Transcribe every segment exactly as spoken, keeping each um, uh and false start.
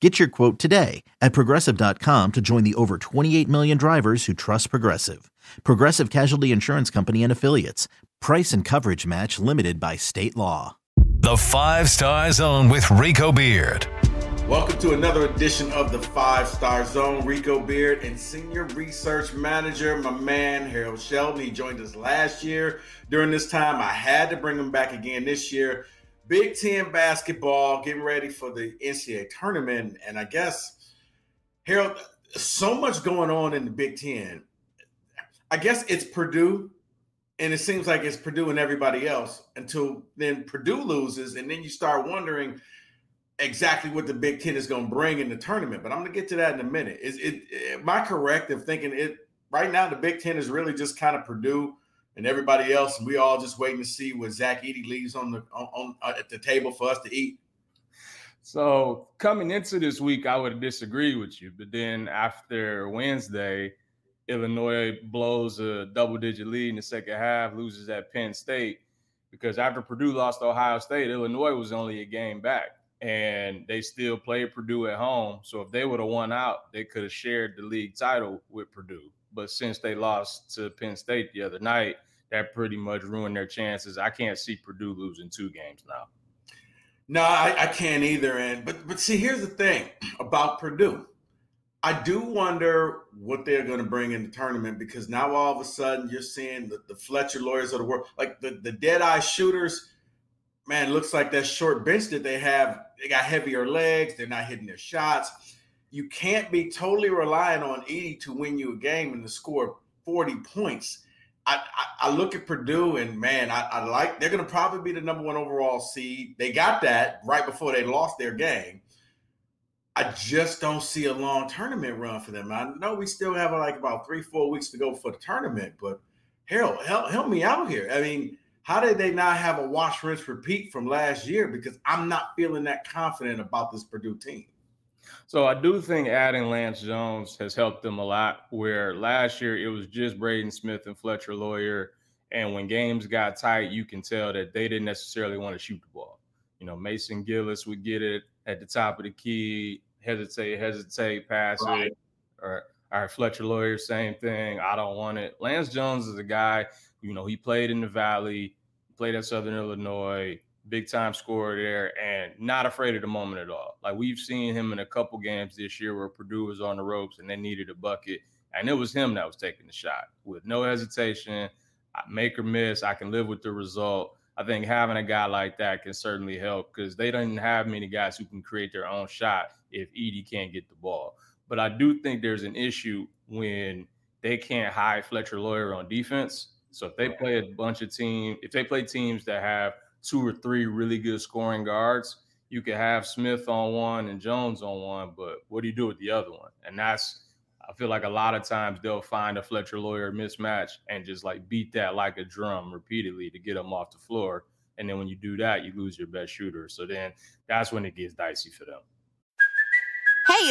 Get your quote today at Progressive dot com to join the over twenty-eight million drivers who trust Progressive. Progressive Casualty Insurance Company and Affiliates. Price and coverage match limited by state law. The Five Star Zone with Rico Beard. Welcome to another edition of the Five Star Zone. Rico Beard and Senior Research Manager, my man, Harold Shelton. He joined us last year. During this time, I had to bring him back again this year. Big Ten basketball, getting ready for the N C double A tournament. And I guess, Harold, so much going on in the Big Ten. I guess it's Purdue, and it seems like it's Purdue and everybody else until then Purdue loses, and then you start wondering exactly what the Big Ten is going to bring in the tournament. But I'm going to get to that in a minute. Is it, am I correct in thinking it right now the Big Ten is really just kind of Purdue and everybody else, and we all just waiting to see what Zach Edey leaves on the on, on at the table for us to eat? So coming into this week, I would disagree with you, but then after Wednesday, Illinois blows a double-digit lead in the second half, loses at Penn State, because after Purdue lost to Ohio State, Illinois was only a game back, and they still played Purdue at home. So if they would have won out, they could have shared the league title with Purdue. But since they lost to Penn State the other night, that pretty much ruined their chances. I can't see Purdue losing two games now. No, I, I can't either. And but but see, here's the thing about Purdue. I do wonder what they're going to bring in the tournament, because now all of a sudden you're seeing the, the Fletcher Loyers of the world, like the, the dead-eye shooters. Man, it looks like that short bench that they have, they got heavier legs. They're not hitting their shots. You can't be totally relying on Edey to win you a game and to score forty points. I, I, I look at Purdue and, man, I, I like they're going to probably be the number one overall seed. They got that right before they lost their game. I just don't see a long tournament run for them. I know we still have like about three, four weeks to go for the tournament, but Harold, help, help me out here. I mean, how did they not have a wash, rinse, repeat from last year? Because I'm not feeling that confident about this Purdue team. So I do think adding Lance Jones has helped them a lot, where last year it was just Braden Smith and Fletcher Loyer. And when games got tight, you can tell that they didn't necessarily want to shoot the ball. You know, Mason Gillis would get it at the top of the key, hesitate, hesitate, pass right. it. Or, or Fletcher Loyer, same thing. I don't want it. Lance Jones is a guy, you know, he played in the Valley, played at Southern Illinois, big-time scorer there, and not afraid of the moment at all. Like, we've seen him in a couple games this year where Purdue was on the ropes and they needed a bucket, and it was him that was taking the shot with no hesitation. Make or miss, I can live with the result. I think having a guy like that can certainly help, because they don't have many guys who can create their own shot if Edey can't get the ball. But I do think there's an issue when they can't hide Fletcher Loyer on defense. So if they play a bunch of teams, if they play teams that have two or three really good scoring guards, you could have Smith on one and Jones on one, but what do you do with the other one? And that's, I feel like a lot of times they'll find a Fletcher Loyer mismatch and just like beat that like a drum repeatedly to get them off the floor. And then when you do that, you lose your best shooter. So then that's when it gets dicey for them. Hey,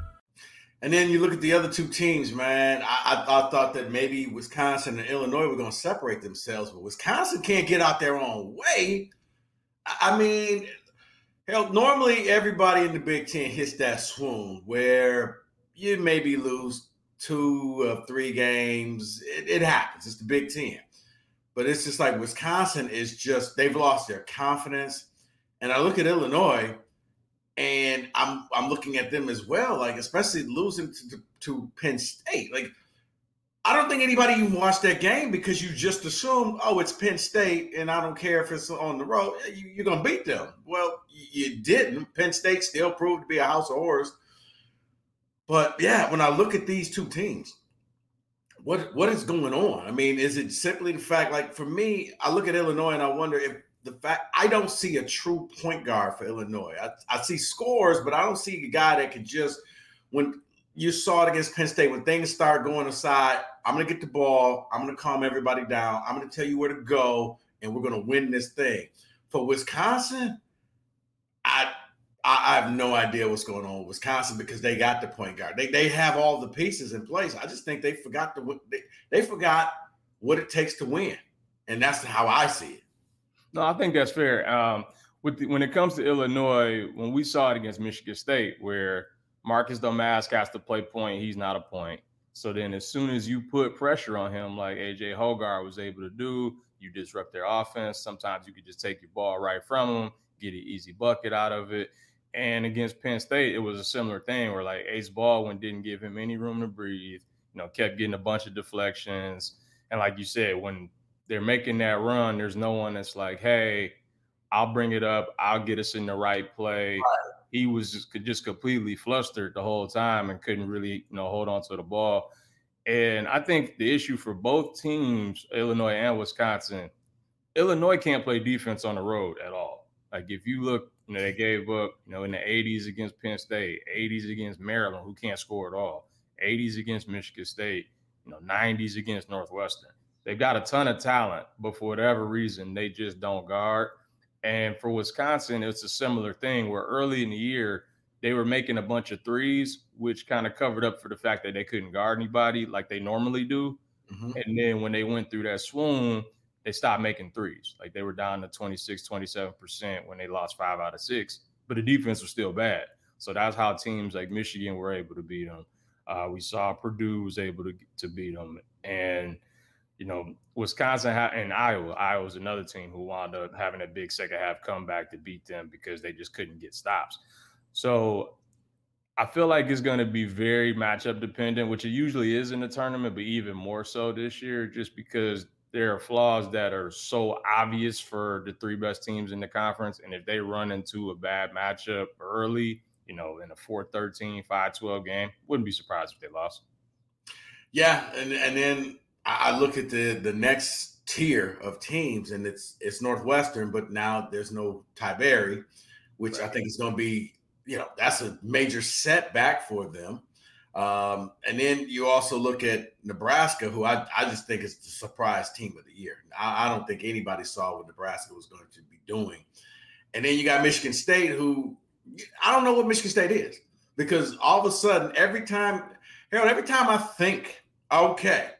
And then you look at the other two teams, man. I, I, I thought that maybe Wisconsin and Illinois were going to separate themselves, but Wisconsin can't get out their own way. I mean, hell, normally everybody in the Big Ten hits that swoon where you maybe lose two of three games. It, it happens. It's the Big Ten. But it's just like Wisconsin is just – they've lost their confidence. And I look at Illinois – and I'm I'm looking at them as well, like especially losing to, to Penn State. Like I I don't think anybody even watched that game because you just assumed, oh, it's Penn State, and I don't care if it's on the road. You're going to beat them. Well, you didn't. Penn State still proved to be a house of horrors. But, yeah, when I look at these two teams, what what is going on? I mean, is it simply the fact, like, for me, I look at Illinois and I wonder if the fact – I don't see a true point guard for Illinois. I, I see scores, but I don't see a guy that could just – when you saw it against Penn State, when things start going aside, I'm going to get the ball, I'm going to calm everybody down, I'm going to tell you where to go, and we're going to win this thing. For Wisconsin, I – I have no idea what's going on with Wisconsin because they got the point guard. They they have all the pieces in place. I just think they forgot the they, they forgot what it takes to win, and that's how I see it. No, I think that's fair. Um, with the, when it comes to Illinois, when we saw it against Michigan State, where Marcus Domas has to play point, he's not a point. So then, as soon as you put pressure on him, like A J Hogar was able to do, you disrupt their offense. Sometimes you could just take your ball right from him, get an easy bucket out of it. And against Penn State, it was a similar thing where, like, Ace Baldwin didn't give him any room to breathe, you know, kept getting a bunch of deflections. And like you said, when they're making that run, there's no one that's like, hey, I'll bring it up, I'll get us in the right play. Right. He was just, just completely flustered the whole time and couldn't really, you know, hold on to the ball. And I think the issue for both teams, Illinois and Wisconsin, Illinois can't play defense on the road at all. Like, if you look, you know, they gave up, you know, in the eighties against Penn State, eighties against Maryland, who can't score at all, eighties against Michigan State, you know, nineties against Northwestern. They've got a ton of talent, but for whatever reason, they just don't guard. And for Wisconsin, it's a similar thing where early in the year, they were making a bunch of threes, which kind of covered up for the fact that they couldn't guard anybody like they normally do. Mm-hmm. And then when they went through that swoon, they stopped making threes. Like, they were down to twenty-six, twenty-seven percent when they lost five out of six, but the defense was still bad. So that's how teams like Michigan were able to beat them. Uh, we saw Purdue was able to, to beat them. And, you know, Wisconsin and Iowa, Iowa was another team who wound up having a big second half comeback to beat them because they just couldn't get stops. So I feel like it's going to be very matchup dependent, which it usually is in the tournament, but even more so this year, just because there are flaws that are so obvious for the three best teams in the conference. And if they run into a bad matchup early, you know, in a four thirteen, five twelve game, wouldn't be surprised if they lost. Yeah. And and then I look at the, the next tier of teams, and it's it's Northwestern, but now there's no Tiberi, which right. I think is going to be, you know, that's a major setback for them. Um, and then you also look at Nebraska, who I, I just think is the surprise team of the year. I, I don't think anybody saw what Nebraska was going to be doing. And then you got Michigan State, who I don't know what Michigan State is, because all of a sudden, every time, Harold, every time I think, okay,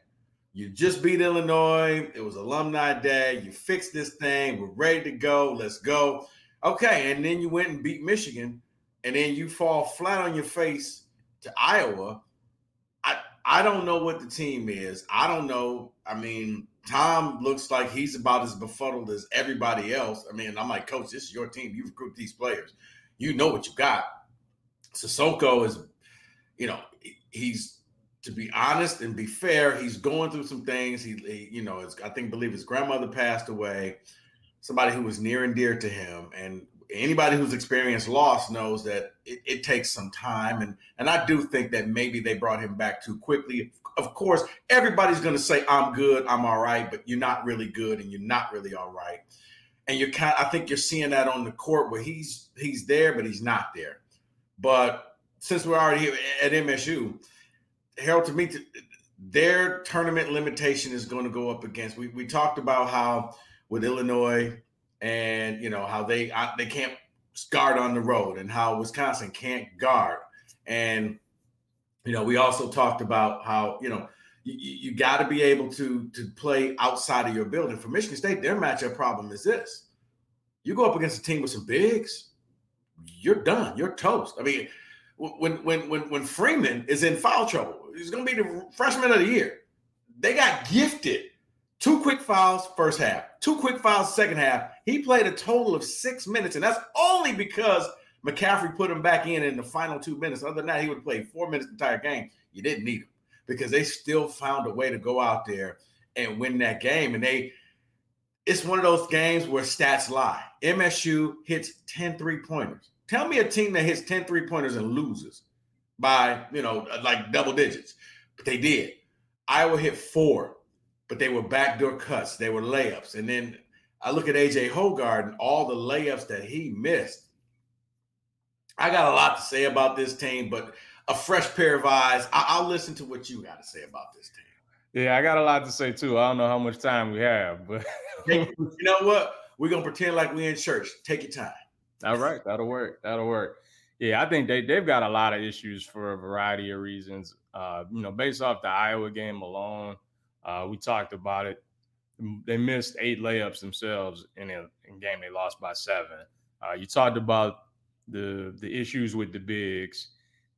you just beat Illinois, it was alumni day, you fixed this thing, we're ready to go, let's go. Okay, and then you went and beat Michigan, and then you fall flat on your face to Iowa. I I don't know what the team is. I don't know. I mean, Tom looks like he's about as befuddled as everybody else. I mean, I'm like, coach, this is your team. You recruit these players. You know what you got. Sissoko is, you know, he's, to be honest and be fair, he's going through some things. He, he you know, it's, I think, believe his grandmother passed away, somebody who was near and dear to him. And anybody who's experienced loss knows that it, it takes some time. And, and I do think that maybe they brought him back too quickly. Of course, everybody's going to say, I'm good, I'm all right, but you're not really good and you're not really all right. And you're kind of, I think you're seeing that on the court where he's, he's there, but he's not there. But since we're already here at M S U, Harold, to me, their tournament limitation is going to go up against. We, we talked about how with Illinois, and, you know, how they uh, they can't guard on the road and how Wisconsin can't guard. And, you know, we also talked about how, you know, you, you got to be able to, to play outside of your building. For Michigan State, their matchup problem is this. You go up against a team with some bigs, you're done. You're toast. I mean, when when when when Freeman is in foul trouble, he's going to be the freshman of the year. They got gifted. Two quick fouls first half, two quick fouls second half. He played a total of six minutes, and that's only because McCaffrey put him back in in the final two minutes. Other than that, he would have played four minutes the entire game. You didn't need him. because they still found a way to go out there and win that game. And they, it's one of those games where stats lie. M S U hits ten three-pointers. Tell me a team that hits ten three-pointers and loses by, you know, like double digits. But they did. Iowa hit four, but they were backdoor cuts. They were layups. And then I look at A J Hoggard and all the layups that he missed. I got a lot to say about this team, but a fresh pair of eyes. I- I'll listen to what you got to say about this team. Yeah, I got a lot to say, too. I don't know how much time we have, but you know what? We're going to pretend like we're in church. Take your time. All right. That'll work. That'll work. Yeah, I think they, they've got a lot of issues for a variety of reasons. Uh, you know, based off the Iowa game alone, uh, we talked about it. They missed eight layups themselves in a, in a game they lost by seven. Uh, you talked about the the issues with the bigs.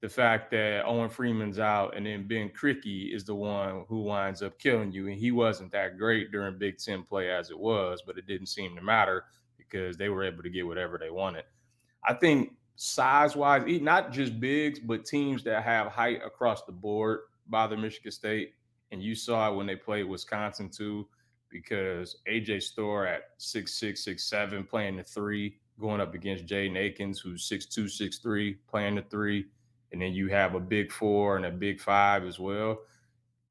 The fact that Owen Freeman's out and then Ben Crickey is the one who winds up killing you. And he wasn't that great during Big Ten play as it was, but it didn't seem to matter because they were able to get whatever they wanted. I think size-wise, not just bigs, but teams that have height across the board bother Michigan State. And you saw it when they played Wisconsin too, because A J Store at six six, six seven playing the three, going up against Jaden Akins, who's six two, six three playing the three. And then you have a big four and a big five as well.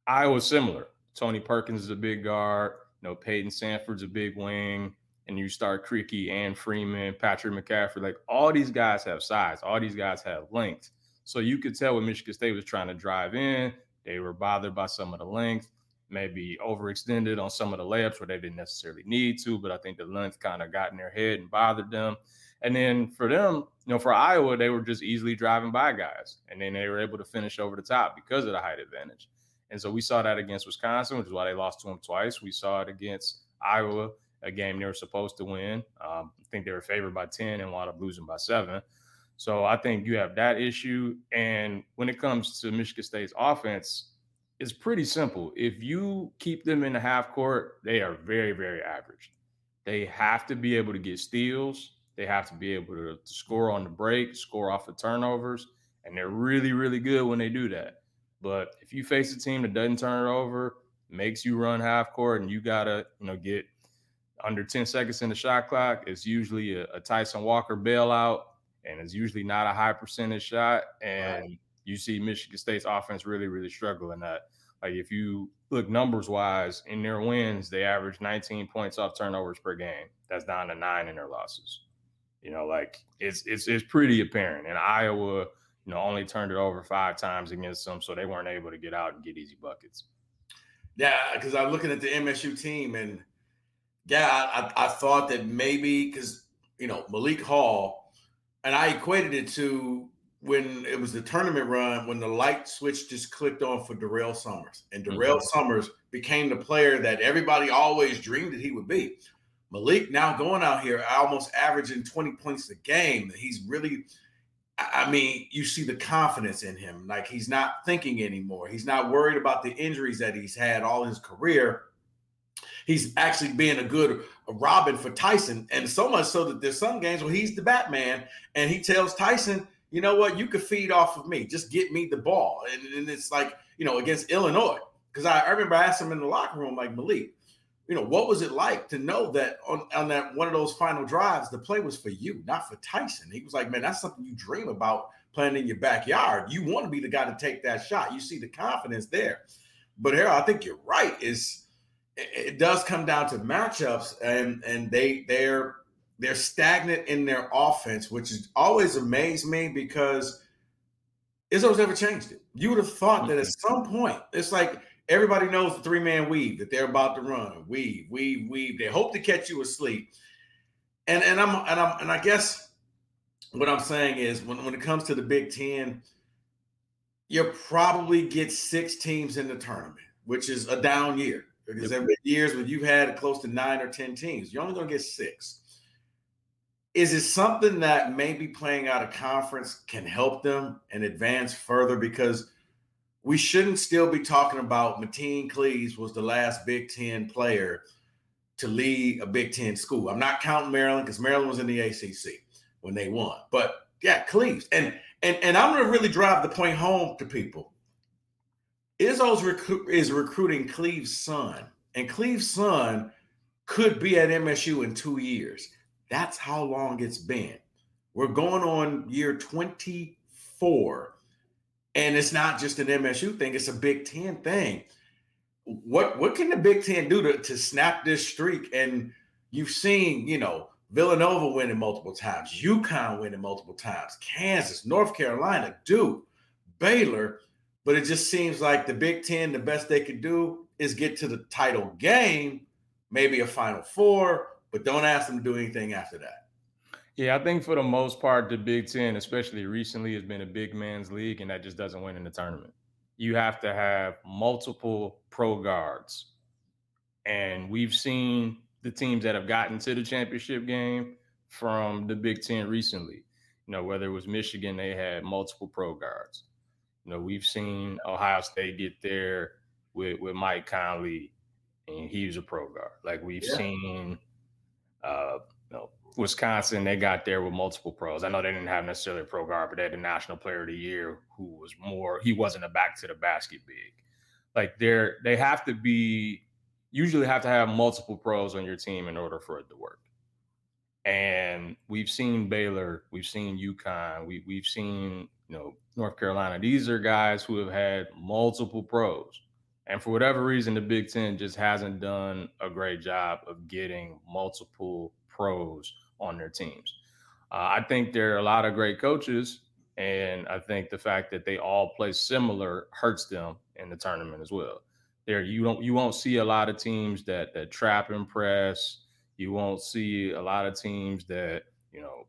Iowa's similar. Tony Perkins is a big guard. You know, Peyton Sanford's a big wing. And you start Crickey and Freeman, Patrick McCaffrey. Like, all these guys have size. All these guys have length. So you could tell when Michigan State was trying to drive in, they were bothered by some of the length, maybe overextended on some of the layups where they didn't necessarily need to. But I think the length kind of got in their head and bothered them. And then for them, you know, for Iowa, they were just easily driving by guys. And then they were able to finish over the top because of the height advantage. And so we saw that against Wisconsin, which is why they lost to them twice. We saw it against Iowa, a game they were supposed to win. Um, I think they were favored by ten and wound up losing by seven. So I think you have that issue. And when it comes to Michigan State's offense, it's pretty simple. If you keep them in the half court, they are very, very average. They have to be able to get steals. They have to be able to score on the break, score off of turnovers, and they're really, really good when they do that. But if you face a team that doesn't turn it over, makes you run half court, and you got to, you know, get under ten seconds in the shot clock, it's usually a, a Tyson Walker bailout, and it's usually not a high percentage shot. And right. You see Michigan State's offense really, really struggle in that. Like, if you look numbers-wise, in their wins, they average nineteen points off turnovers per game. That's down to nine in their losses. You know, like, it's it's it's pretty apparent. And Iowa, you know, only turned it over five times against them, so they weren't able to get out and get easy buckets. Yeah, because I'm looking at the M S U team, and, yeah, I, I thought that maybe because, you know, Malik Hall, and I equated it to when it was the tournament run, when the light switch just clicked on for Darrell Summers. And Darrell mm-hmm. Summers became the player that everybody always dreamed that he would be. Malik now going out here, almost averaging twenty points a game. He's really, I mean, you see the confidence in him. Like, he's not thinking anymore. He's not worried about the injuries that he's had all his career. He's actually being a good Robin for Tyson. And so much so that there's some games where he's the Batman and he tells Tyson, you know what, you could feed off of me. Just get me the ball. And, and it's like, you know, against Illinois. Because I, I remember I asked him in the locker room, like, Malik, you know, what was it like to know that on, on that one of those final drives, the play was for you, not for Tyson? He was like, man, that's something you dream about playing in your backyard. You want to be the guy to take that shot. You see the confidence there. But, Harold, I think you're right. It's, it, it does come down to matchups, and, and they, they're they're stagnant in their offense, which has always amazed me because Izzo's never changed it. You would have thought that at some point, it's like – everybody knows the three-man weave that they're about to run. Weave, weave, weave. They hope to catch you asleep. And and I'm and I'm and I guess what I'm saying is when, when it comes to the Big Ten, you'll probably get six teams in the tournament, which is a down year. Because there have been years when you've had close to nine or ten teams. You're only gonna get six. Is it something that maybe playing out a conference can help them and advance further? Because we shouldn't still be talking about Mateen Cleaves was the last Big Ten player to lead a Big Ten school. I'm not counting Maryland because Maryland was in the A C C when they won. But, yeah, Cleaves. And, and, and I'm going to really drive the point home to people. Izzo's recru- is recruiting Cleve's son, and Cleve's son could be at M S U in two years. That's how long it's been. We're going on year twenty-four, and it's not just an M S U thing. It's a Big Ten thing. What what can the Big Ten do to, to snap this streak? And you've seen, you know, Villanova winning multiple times, UConn winning multiple times, Kansas, North Carolina, Duke, Baylor. But it just seems like the Big Ten, the best they could do is get to the title game, maybe a Final Four, but don't ask them to do anything after that. Yeah, I think for the most part, the Big Ten, especially recently, has been a big man's league, and that just doesn't win in the tournament. You have to have multiple pro guards. And we've seen the teams that have gotten to the championship game from the Big Ten recently. You know, whether it was Michigan, they had multiple pro guards. You know, we've seen Ohio State get there with, with Mike Conley, and he was a pro guard. Like we've yeah. seen, uh, you know, Wisconsin, they got there with multiple pros. I know they didn't have necessarily a pro guard, but they had the National Player of the Year, who was more, he wasn't a back to the basket big. Like they're, they have to be, usually have to have multiple pros on your team in order for it to work. And we've seen Baylor, we've seen UConn, we, we've seen, you know, North Carolina. These are guys who have had multiple pros. And for whatever reason, the Big Ten just hasn't done a great job of getting multiple pros on their teams. Uh, I think there are a lot of great coaches, and I think the fact that they all play similar hurts them in the tournament as well. There, you don't you won't see a lot of teams that that trap and press. You won't see a lot of teams that, you know,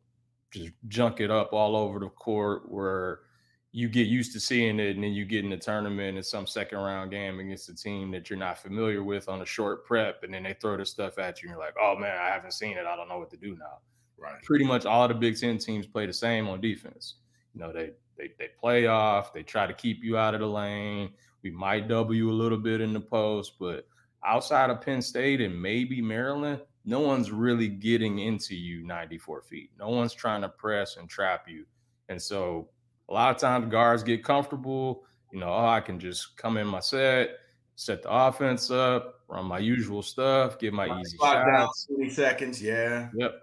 just junk it up all over the court, where you get used to seeing it, and then you get in the tournament in some second round game against a team that you're not familiar with on a short prep, and then they throw this stuff at you and you're like, oh man, I haven't seen it. I don't know what to do now. Right. Pretty much all the Big Ten teams play the same on defense. You know, they they they play off, they try to keep you out of the lane. We might double you a little bit in the post, but outside of Penn State and maybe Maryland, no one's really getting into you ninety-four feet. No one's trying to press and trap you. And so a lot of times guards get comfortable. You know, oh, I can just come in my set, set the offense up, run my usual stuff, get my, my easy shot. Down twenty seconds, yeah. Yep.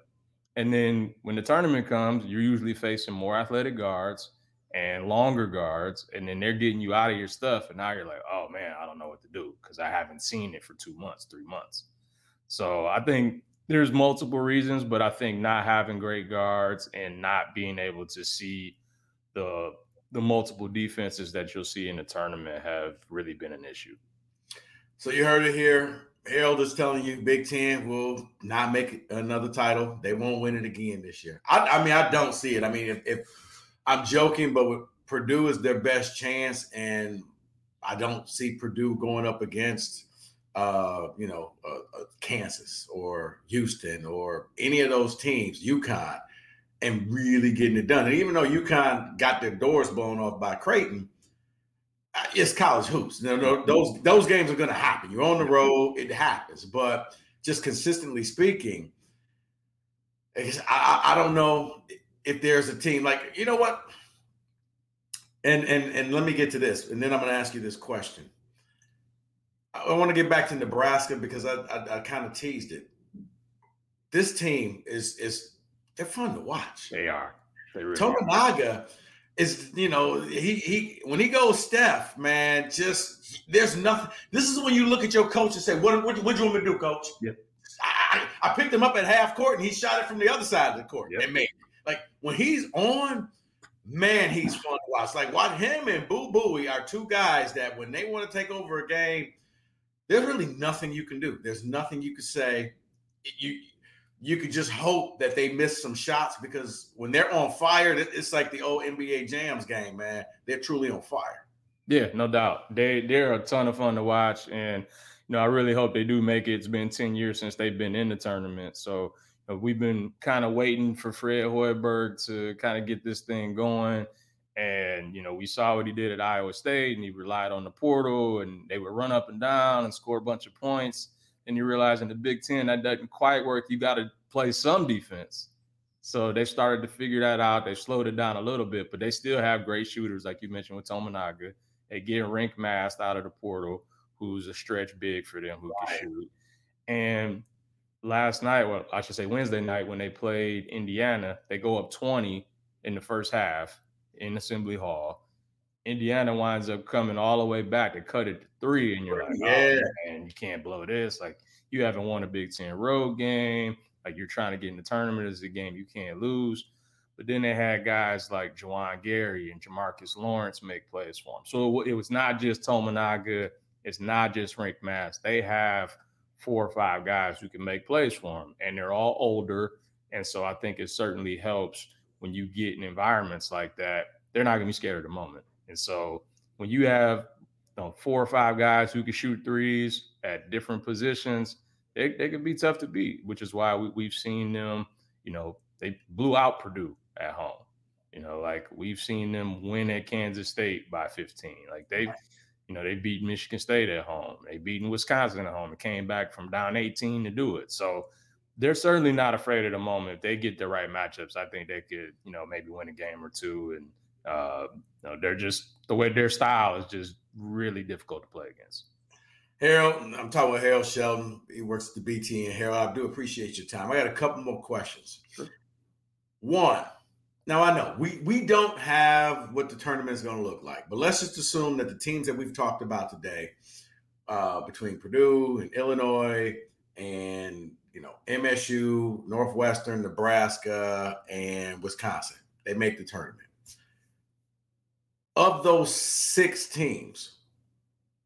And then when the tournament comes, you're usually facing more athletic guards and longer guards, and then they're getting you out of your stuff. And now you're like, oh, man, I don't know what to do because I haven't seen it for two months, three months. So I think there's multiple reasons, but I think not having great guards and not being able to see the the multiple defenses that you'll see in the tournament have really been an issue. So you heard it here. Harold is telling you Big Ten will not make another title. They won't win it again this year. I, I mean, I don't see it. I mean, if, if I'm joking, but with Purdue is their best chance, and I don't see Purdue going up against – Uh, you know, uh, uh, Kansas or Houston or any of those teams, UConn, and really getting it done. And even though UConn got their doors blown off by Creighton, it's college hoops. No, no, those those games are going to happen. You're on the road, it happens. But just consistently speaking, I, I, I don't know if there's a team like, you know what? And and and let me get to this, and then I'm going to ask you this question. I want to get back to Nebraska because I, I, I kind of teased it. This team is is they're fun to watch. They are. They really Tominaga are. Is, you know, he he when he goes Steph, man, just there's nothing. This is when you look at your coach and say, what what what do you want me to do, coach? Yep. I, I picked him up at half court and he shot it from the other side of the court. Yep. And man, like when he's on, man, he's fun to watch. Like watch him and Boo Booey are two guys that when they want to take over a game, there's really nothing you can do. There's nothing you could say. You you could just hope that they miss some shots because when they're on fire, it's like the old N B A Jams game, man. They're truly on fire. Yeah, no doubt. They, they're a ton of fun to watch. And, you know, I really hope they do make it. It's been ten years since they've been in the tournament. So you know, we've been kind of waiting for Fred Hoiberg to kind of get this thing going. And, you know, we saw what he did at Iowa State, and he relied on the portal, and they would run up and down and score a bunch of points. And you realize in the Big Ten, that doesn't quite work. You got to play some defense. So they started to figure that out. They slowed it down a little bit, but they still have great shooters, like you mentioned with Tominaga They get Rienk Mast out of the portal, who's a stretch big for them, who can shoot. And last night, well, I should say Wednesday night, when they played Indiana, they go up twenty in the first half in Assembly Hall. Indiana winds up coming all the way back to cut it to three, and you're like, yeah. oh, man, you can't blow this. Like, you haven't won a Big Ten road game. Like, you're trying to get in the tournament. It's a game you can't lose. But then they had guys like Jawan Gary and Jamarcus Lawrence make plays for them. So it was not just Tominaga. It's not just Rienk Mast. They have four or five guys who can make plays for them, and they're all older. And so I think it certainly helps when you get in environments like that. They're not going to be scared at the moment. And so when you have, you know, four or five guys who can shoot threes at different positions, they, they can be tough to beat, which is why we, we've seen them, you know, they blew out Purdue at home. You know, like, we've seen them win at Kansas State by fifteen. Like, they, you know, they beat Michigan State at home. They beat Wisconsin at home. It came back from down eighteen to do it. So they're certainly not afraid of the moment. If they get the right matchups, I think they could, you know, maybe win a game or two. And, uh, you know, they're just, the way their style is just really difficult to play against. Harold, I'm talking with Harold Shelton. He works at the B T N. And Harold, I do appreciate your time. I got a couple more questions. Sure. One, now I know we, we don't have what the tournament is going to look like, but let's just assume that the teams that we've talked about today, uh, between Purdue and Illinois and, you know, M S U, Northwestern, Nebraska, and Wisconsin, they make the tournament. Of those six teams,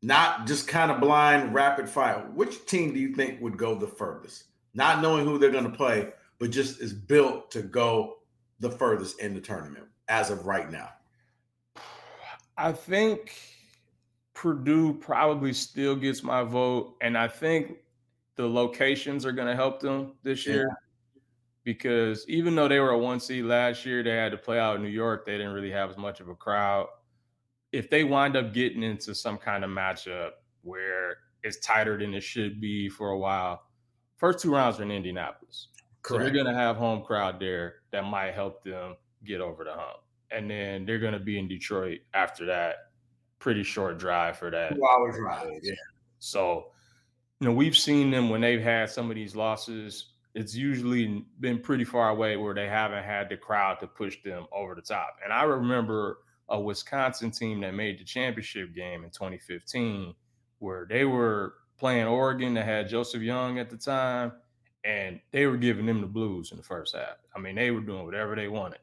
not just kind of blind rapid fire, which team do you think would go the furthest? Not knowing who they're going to play, but just is built to go the furthest in the tournament as of right now. I think Purdue probably still gets my vote, and I think the locations are going to help them this year. Yeah. Because even though they were a one seed last year, they had to play out in New York. They didn't really have as much of a crowd. If they wind up getting into some kind of matchup where it's tighter than it should be for a while, first two rounds are in Indianapolis. Correct. So they're going to have home crowd there that might help them get over the hump. And then they're going to be in Detroit after that. Pretty short drive for that. Two hours drive, yeah. So, you know, we've seen them when they've had some of these losses, it's usually been pretty far away where they haven't had the crowd to push them over the top. And I remember a Wisconsin team that made the championship game in twenty fifteen, where they were playing Oregon that had Joseph Young at the time, and they were giving them the blues in the first half. I mean, they were doing whatever they wanted.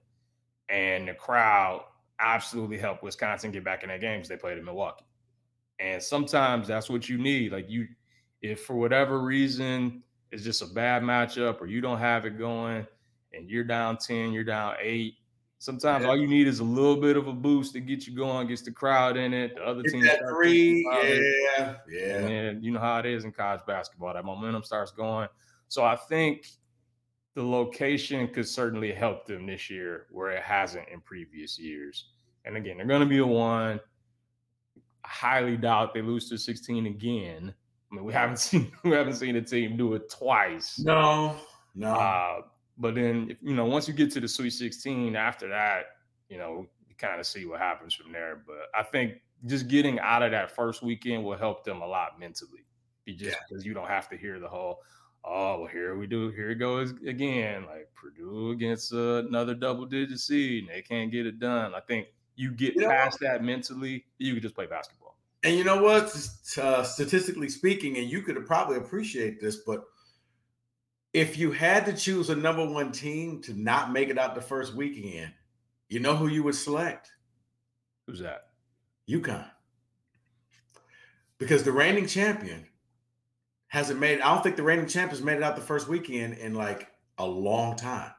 And the crowd absolutely helped Wisconsin get back in that game because they played in Milwaukee. And sometimes that's what you need. Like, you, if for whatever reason, it's just a bad matchup or you don't have it going and you're down ten, you're down eight. Sometimes yeah. all you need is a little bit of a boost to get you going, gets the crowd in it. The other team. That three, yeah, yeah. And then you know how it is in college basketball. That momentum starts going. So I think the location could certainly help them this year where it hasn't in previous years. And again, they're going to be a one. I highly doubt they lose to sixteen again. I mean, we haven't seen we haven't seen a team do it twice. No, no. Uh, but then, you know, once you get to the Sweet sixteen, after that, you know, you kind of see what happens from there. But I think just getting out of that first weekend will help them a lot mentally. Just yeah. because you don't have to hear the whole, oh, well, here we do, here it goes again. Like Purdue against uh, another double-digit seed, and they can't get it done. I think you get yeah. past that mentally, you can just play basketball. And you know what, uh, statistically speaking, and you could probably appreciate this, but if you had to choose a number one team to not make it out the first weekend, you know who you would select? Who's that? UConn. Because the reigning champion hasn't made – I don't think the reigning champion's made it out the first weekend in like a long time.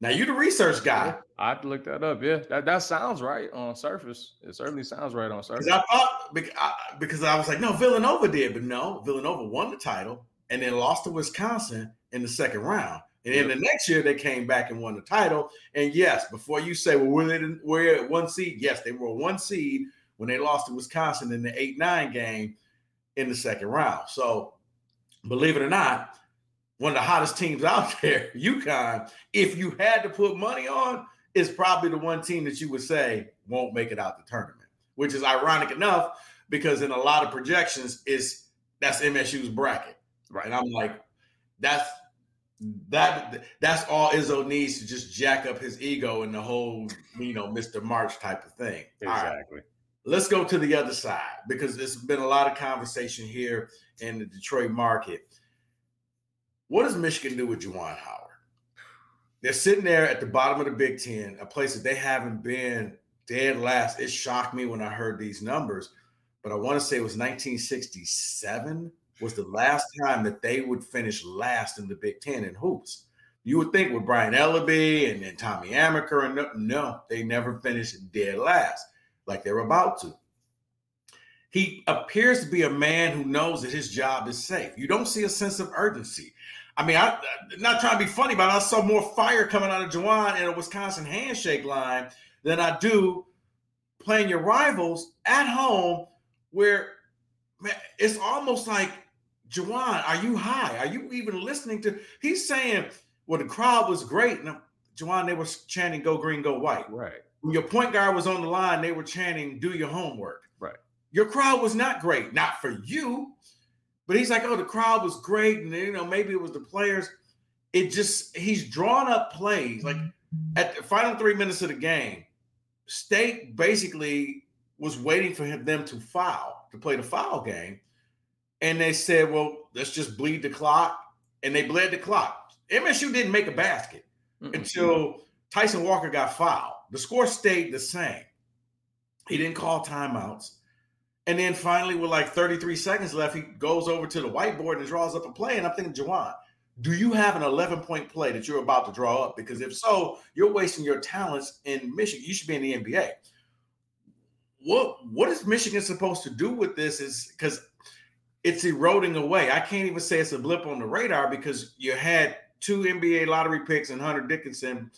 Now, you're the research guy. I have to look that up. Yeah, that, that sounds right on surface. It certainly sounds right on surface. I thought, because I, because I was like, no, Villanova did. But no, Villanova won the title and then lost to Wisconsin in the second round. And then yeah. the next year they came back and won the title. And, yes, before you say, well, were they were at one seed? Yes, they were one seed when they lost to Wisconsin in the eight nine game in the second round. So, believe it or not, one of the hottest teams out there, UConn, if you had to put money on, is probably the one team that you would say won't make it out the tournament. which is ironic enough because in a lot of projections, is that's M S U's bracket. Right. And I'm like, that's that that's all Izzo needs to just jack up his ego and the whole, you know, Mister March type of thing. Exactly. Right, let's go to the other side, because there's been a lot of conversation here in the Detroit market. What does Michigan do with Juwan Howard? They're sitting there at the bottom of the Big Ten, a place that they haven't been dead last. It shocked me when I heard these numbers, but I want to say it was nineteen sixty-seven was the last time that they would finish last in the Big Ten in hoops. You would think with Brian Ellaby and, and Tommy Amaker, and no, no, they never finished dead last like they're about to. He appears to be a man who knows that his job is safe. You don't see a sense of urgency. I mean, I, I'm not trying to be funny, but I saw more fire coming out of Juwan in a Wisconsin handshake line than I do playing your rivals at home, where, man, it's almost like, Juwan, are you high? Are you even listening to? He's saying, well, the crowd was great. Now, Juwan, they were chanting, go green, go white. Right. When your point guard was on the line, they were chanting, do your homework. Right. Your crowd was not great, not for you. But he's like, oh, the crowd was great, and, you know, maybe it was the players. It just, he's drawn up plays. Like, at the final three minutes of the game, State basically was waiting for him, them to foul, to play the foul game. And they said, well, let's just bleed the clock. And they bled the clock. M S U didn't make a basket mm-hmm. until Tyson Walker got fouled. The score stayed the same. He didn't call timeouts. And then finally, with like thirty-three seconds left, he goes over to the whiteboard and draws up a play. And I'm thinking, Juwan, do you have an eleven-point play that you're about to draw up? Because if so, you're wasting your talents in Michigan. You should be in the N B A. What, what is Michigan supposed to do with this? Is because it's eroding away. I can't even say it's a blip on the radar, because you had two N B A lottery picks and Hunter Dickinson,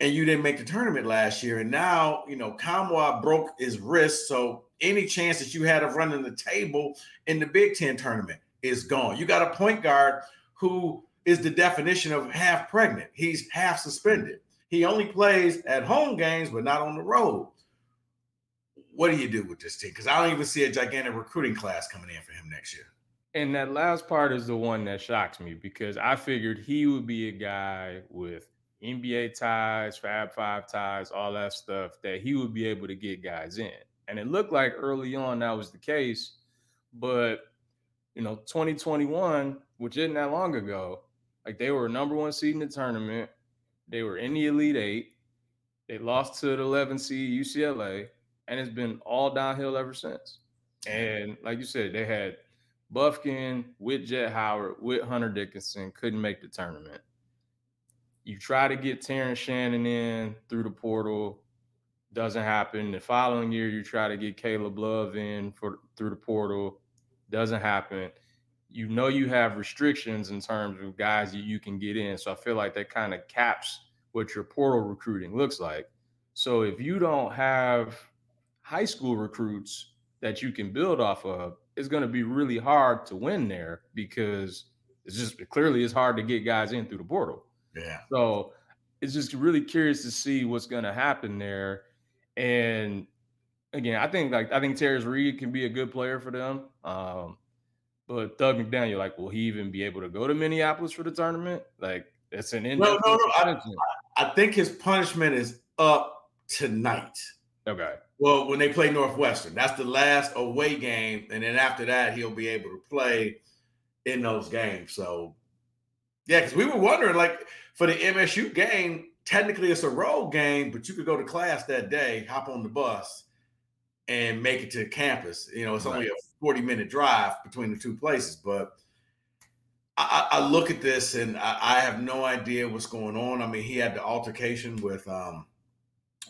and you didn't make the tournament last year. And now, you know, Kamwa broke his wrist, so any chance that you had of running the table in the Big Ten tournament is gone. You got a point guard who is the definition of half pregnant. He's half suspended. He only plays at home games, but not on the road. What do you do with this team? Because I don't even see a gigantic recruiting class coming in for him next year. And that last part is the one that shocks me, because I figured he would be a guy with N B A ties, Fab Five ties, all that stuff, that he would be able to get guys in. And it looked like early on that was the case. But, you know, twenty twenty-one, which isn't that long ago, like, they were number one seed in the tournament. They were in the Elite Eight. They lost to the eleventh seed U C L A. And it's been all downhill ever since. And like you said, they had Bufkin with Jet Howard, with Hunter Dickinson, couldn't make the tournament. You try to get Terrence Shannon in through the portal, doesn't happen. The following year, you try to get Caleb Love in for through the portal, doesn't happen. You know you have restrictions in terms of guys that you can get in. So I feel like that kind of caps what your portal recruiting looks like. So if you don't have high school recruits that you can build off of, it's going to be really hard to win there, because it's just, it clearly it's hard to get guys in through the portal. Yeah. So it's just really curious to see what's going to happen there. And again, I think like, I think Terrence Reed can be a good player for them. Um, but Doug McDaniel, like, will he even be able to go to Minneapolis for the tournament? Like, that's an end. No, no, no. I, I, I think his punishment is up tonight. Okay. Well, when they play Northwestern, that's the last away game. And then after that, he'll be able to play in those games. So, yeah, because we were wondering, like, for the M S U game, technically it's a road game, but you could go to class that day, hop on the bus, and make it to campus. You know, it's only a forty-minute drive between the two places. But I, I look at this, and I, I have no idea what's going on. I mean, he had the altercation with um, –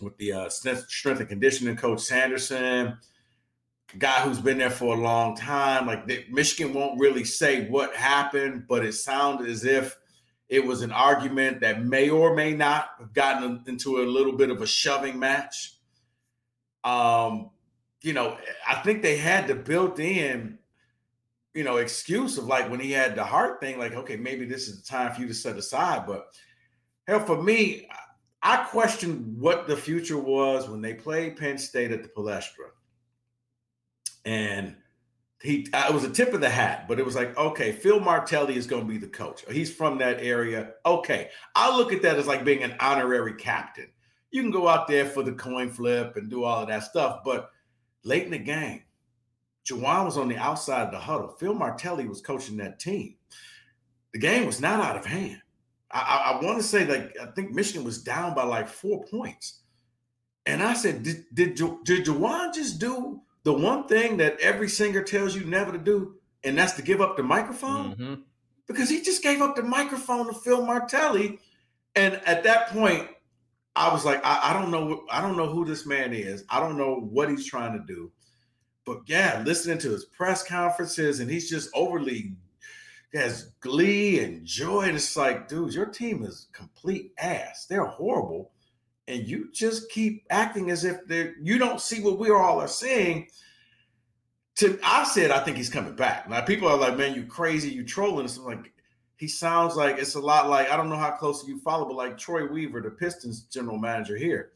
with the uh, strength and conditioning coach Sanderson, guy who's been there for a long time. Like, they, Michigan won't really say what happened, but it sounded as if it was an argument that may or may not have gotten into a little bit of a shoving match. Um, you know, I think they had the built-in, you know, excuse of, like, when he had the heart thing, like, okay, maybe this is the time for you to set aside. But hell, for me, I questioned what the future was when they played Penn State at the Palestra. And he, it was a tip of the hat, but it was like, okay, Phil Martelli is going to be the coach. He's from that area. Okay. I look at that as like being an honorary captain. You can go out there for the coin flip and do all of that stuff, but late in the game, Juwan was on the outside of the huddle. Phil Martelli was coaching that team. The game was not out of hand. I, I want to say, like, I think Michigan was down by like four points. And I said, did, did, did Juwan just do the one thing that every singer tells you never to do, and that's to give up the microphone? Mm-hmm. Because he just gave up the microphone to Phil Martelli. And at that point, I was like, I, I don't know. I don't know who this man is. I don't know what he's trying to do. But, yeah, listening to his press conferences, and he's just overly – has glee and joy. And it's like, dude, your team is complete ass. They're horrible. And you just keep acting as if they're, you don't see what we all are seeing. To, I said I think he's coming back. Now, people are like, man, you crazy, you trolling. It's like, he sounds like – it's a lot like – I don't know how closely you follow, but like Troy Weaver, the Pistons general manager here.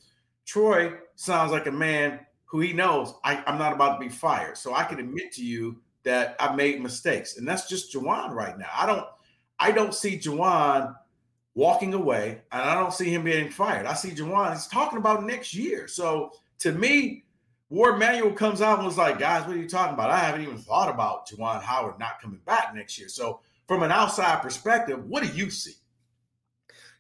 Troy sounds like a man – who he knows, I, I'm not about to be fired. So I can admit to you that I made mistakes. And that's just Juwan right now. I don't I don't see Juwan walking away, and I don't see him getting fired. I see Juwan, he's talking about next year. So to me, Ward Manuel comes out and was like, guys, what are you talking about? I haven't even thought about Juwan Howard not coming back next year. So from an outside perspective, what do you see?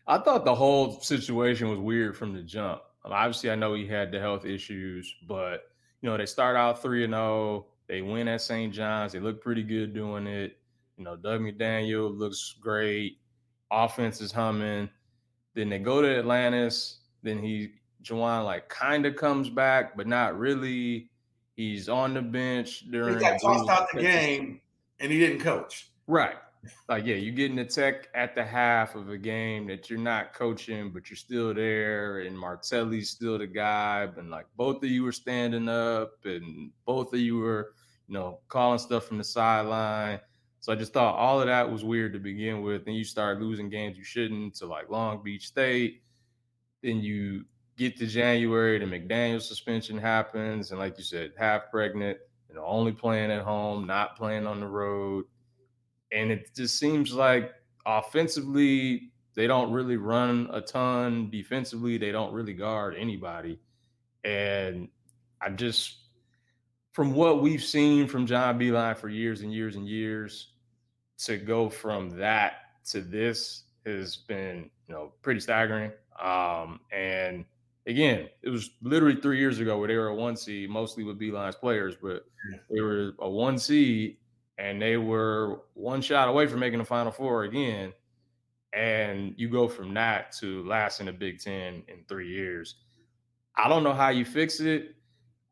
I thought the whole situation was weird from the jump. Obviously, I know he had the health issues, but, you know, they start out three and oh. They win at Saint John's. They look pretty good doing it. You know, Doug McDaniel looks great. Offense is humming. Then they go to Atlantis. Then he, Juwan, like, kind of comes back, but not really. He's on the bench during. He got tossed out the game, and he didn't coach. Right. Like, yeah, you're getting the tech at the half of a game that you're not coaching, but you're still there, and Martelli's still the guy, and, like, both of you were standing up, and both of you were, you know, calling stuff from the sideline. So I just thought all of that was weird to begin with, and you start losing games you shouldn't to, like, Long Beach State. Then you get to January, the McDaniel suspension happens, and like you said, half pregnant, you know, only playing at home, not playing on the road. And it just seems like offensively, they don't really run a ton. Defensively, they don't really guard anybody. And I just, from what we've seen from John Beilein for years and years and years, to go from that to this has been, you know, pretty staggering. Um, and again, it was literally three years ago where they were a one seed, mostly with Beilein's players, but they were a one seed. And they were one shot away from making the Final Four again. And you go from that to last in the Big Ten in three years. I don't know how you fix it.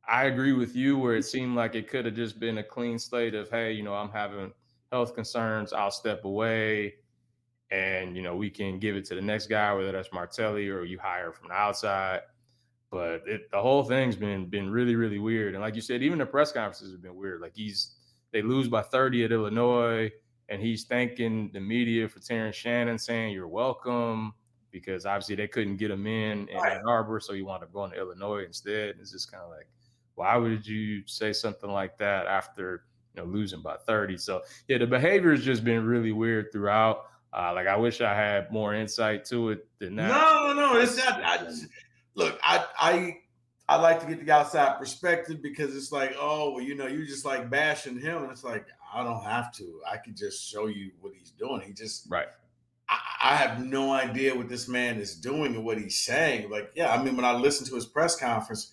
I agree with you where it seemed like it could have just been a clean slate of, hey, you know, I'm having health concerns. I'll step away and, you know, we can give it to the next guy, whether that's Martelli or you hire from the outside. But it, the whole thing's been been really, really weird. And like you said, even the press conferences have been weird. Like he's – they lose by thirty at Illinois, and he's thanking the media for Terrence Shannon, saying you're welcome, because obviously they couldn't get him in in Ann Arbor, so he wound up going to Illinois instead. It's just kind of like, why would you say something like that after, you know, losing by thirty? So, yeah, the behavior has just been really weird throughout. Uh, like, I wish I had more insight to it than that. No, no, no, it's not. I just, look, I I – I like to get the outside perspective because it's like, oh, well, you know, you just like bashing him. And it's like, I don't have to. I can just show you what he's doing. He just, right. I, I have no idea what this man is doing and what he's saying. Like, yeah, I mean, when I listened to his press conference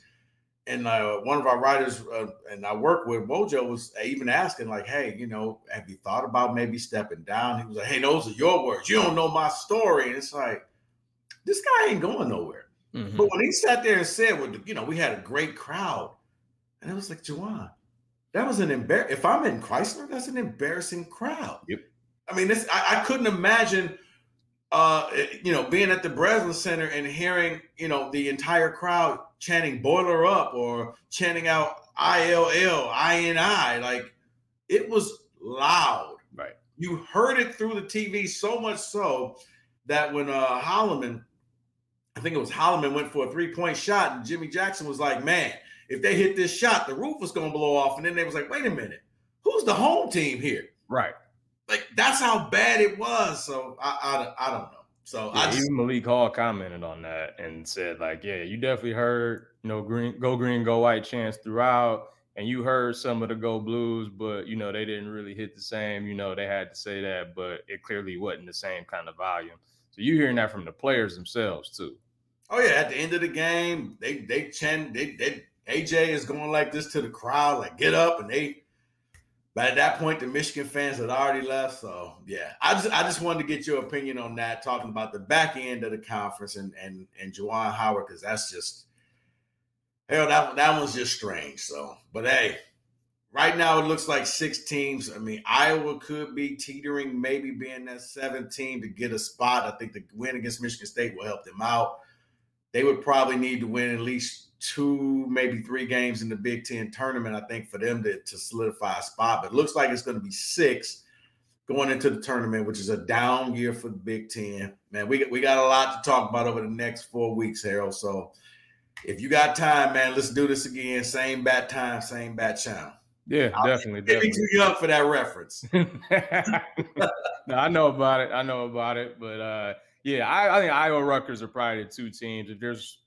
and uh, one of our writers uh, and I work with, Mojo, was even asking like, hey, you know, have you thought about maybe stepping down? He was like, hey, those are your words. You don't know my story. And it's like, this guy ain't going nowhere. Mm-hmm. But when he sat there and said, well, you know, we had a great crowd, and it was like, Juwan, that was an embarrassing – if I'm in Chrysler, that's an embarrassing crowd. Yep. I mean, this I, I couldn't imagine, uh, you know, being at the Breslin Center and hearing, you know, the entire crowd chanting Boiler Up or chanting out I L L, I N I. Like, it was loud. Right. You heard it through the T V so much so that when uh, Holloman – I think it was Holloman went for a three-point shot, and Jimmy Jackson was like, man, if they hit this shot, the roof was going to blow off. And then they was like, wait a minute, who's the home team here? Right. Like, that's how bad it was. So I I, I don't know. So yeah, I just, even Malik Hall commented on that and said, like, yeah, you definitely heard, you know, green, go green, go white chants throughout. And you heard some of the go blues, but, you know, they didn't really hit the same. You know, they had to say that, but it clearly wasn't the same kind of volume. So you're hearing that from the players themselves, too. Oh, yeah. At the end of the game, they they chant, they, they A J is going like this to the crowd, like, get up. And they, but at that point, the Michigan fans had already left. So, yeah, I just I just wanted to get your opinion on that, talking about the back end of the conference and and, and Juwan Howard, because that's just, hell, that, that one's just strange. So, but hey, right now it looks like six teams. I mean, Iowa could be teetering, maybe being that seventh team to get a spot. I think the win against Michigan State will help them out. They would probably need to win at least two, maybe three games in the Big Ten tournament, I think, for them to, to solidify a spot. But it looks like it's going to be six going into the tournament, which is a down year for the Big Ten. Man, we, we got a lot to talk about over the next four weeks, Harold. So if you got time, man, let's do this again. Same bat time, same bat channel. Yeah, I'll definitely. Maybe too young for that reference. No, I know about it. I know about it. But, uh, yeah, I, I think Iowa Rutgers are probably the two teams. If there's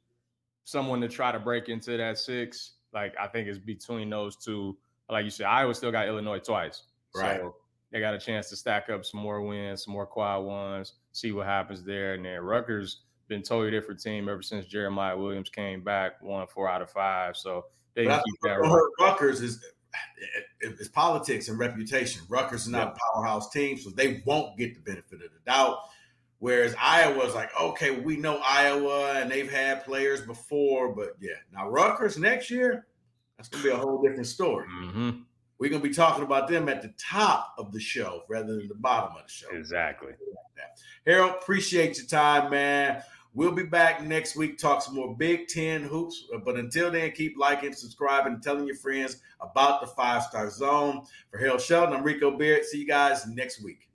someone to try to break into that six, like, I think it's between those two. Like you said, Iowa still got Illinois twice. Right. So they got a chance to stack up some more wins, some more quad ones, see what happens there. And then Rutgers been totally different team ever since Jeremiah Williams came back, won four out of five. So they but can keep that right. Rutgers is it, it's politics and reputation. Rutgers is not yeah. a powerhouse team, so they won't get the benefit of the doubt. Whereas Iowa's like, okay, we know Iowa and they've had players before, but yeah. Now Rutgers next year, that's going to be a whole different story. Mm-hmm. We're going to be talking about them at the top of the show rather than the bottom of the show. Exactly. Harold, appreciate your time, man. We'll be back next week, talk some more Big Ten hoops. But until then, keep liking, subscribing, and telling your friends about the Five Star Zone. For Harold Shelton, I'm Rico Beard. See you guys next week.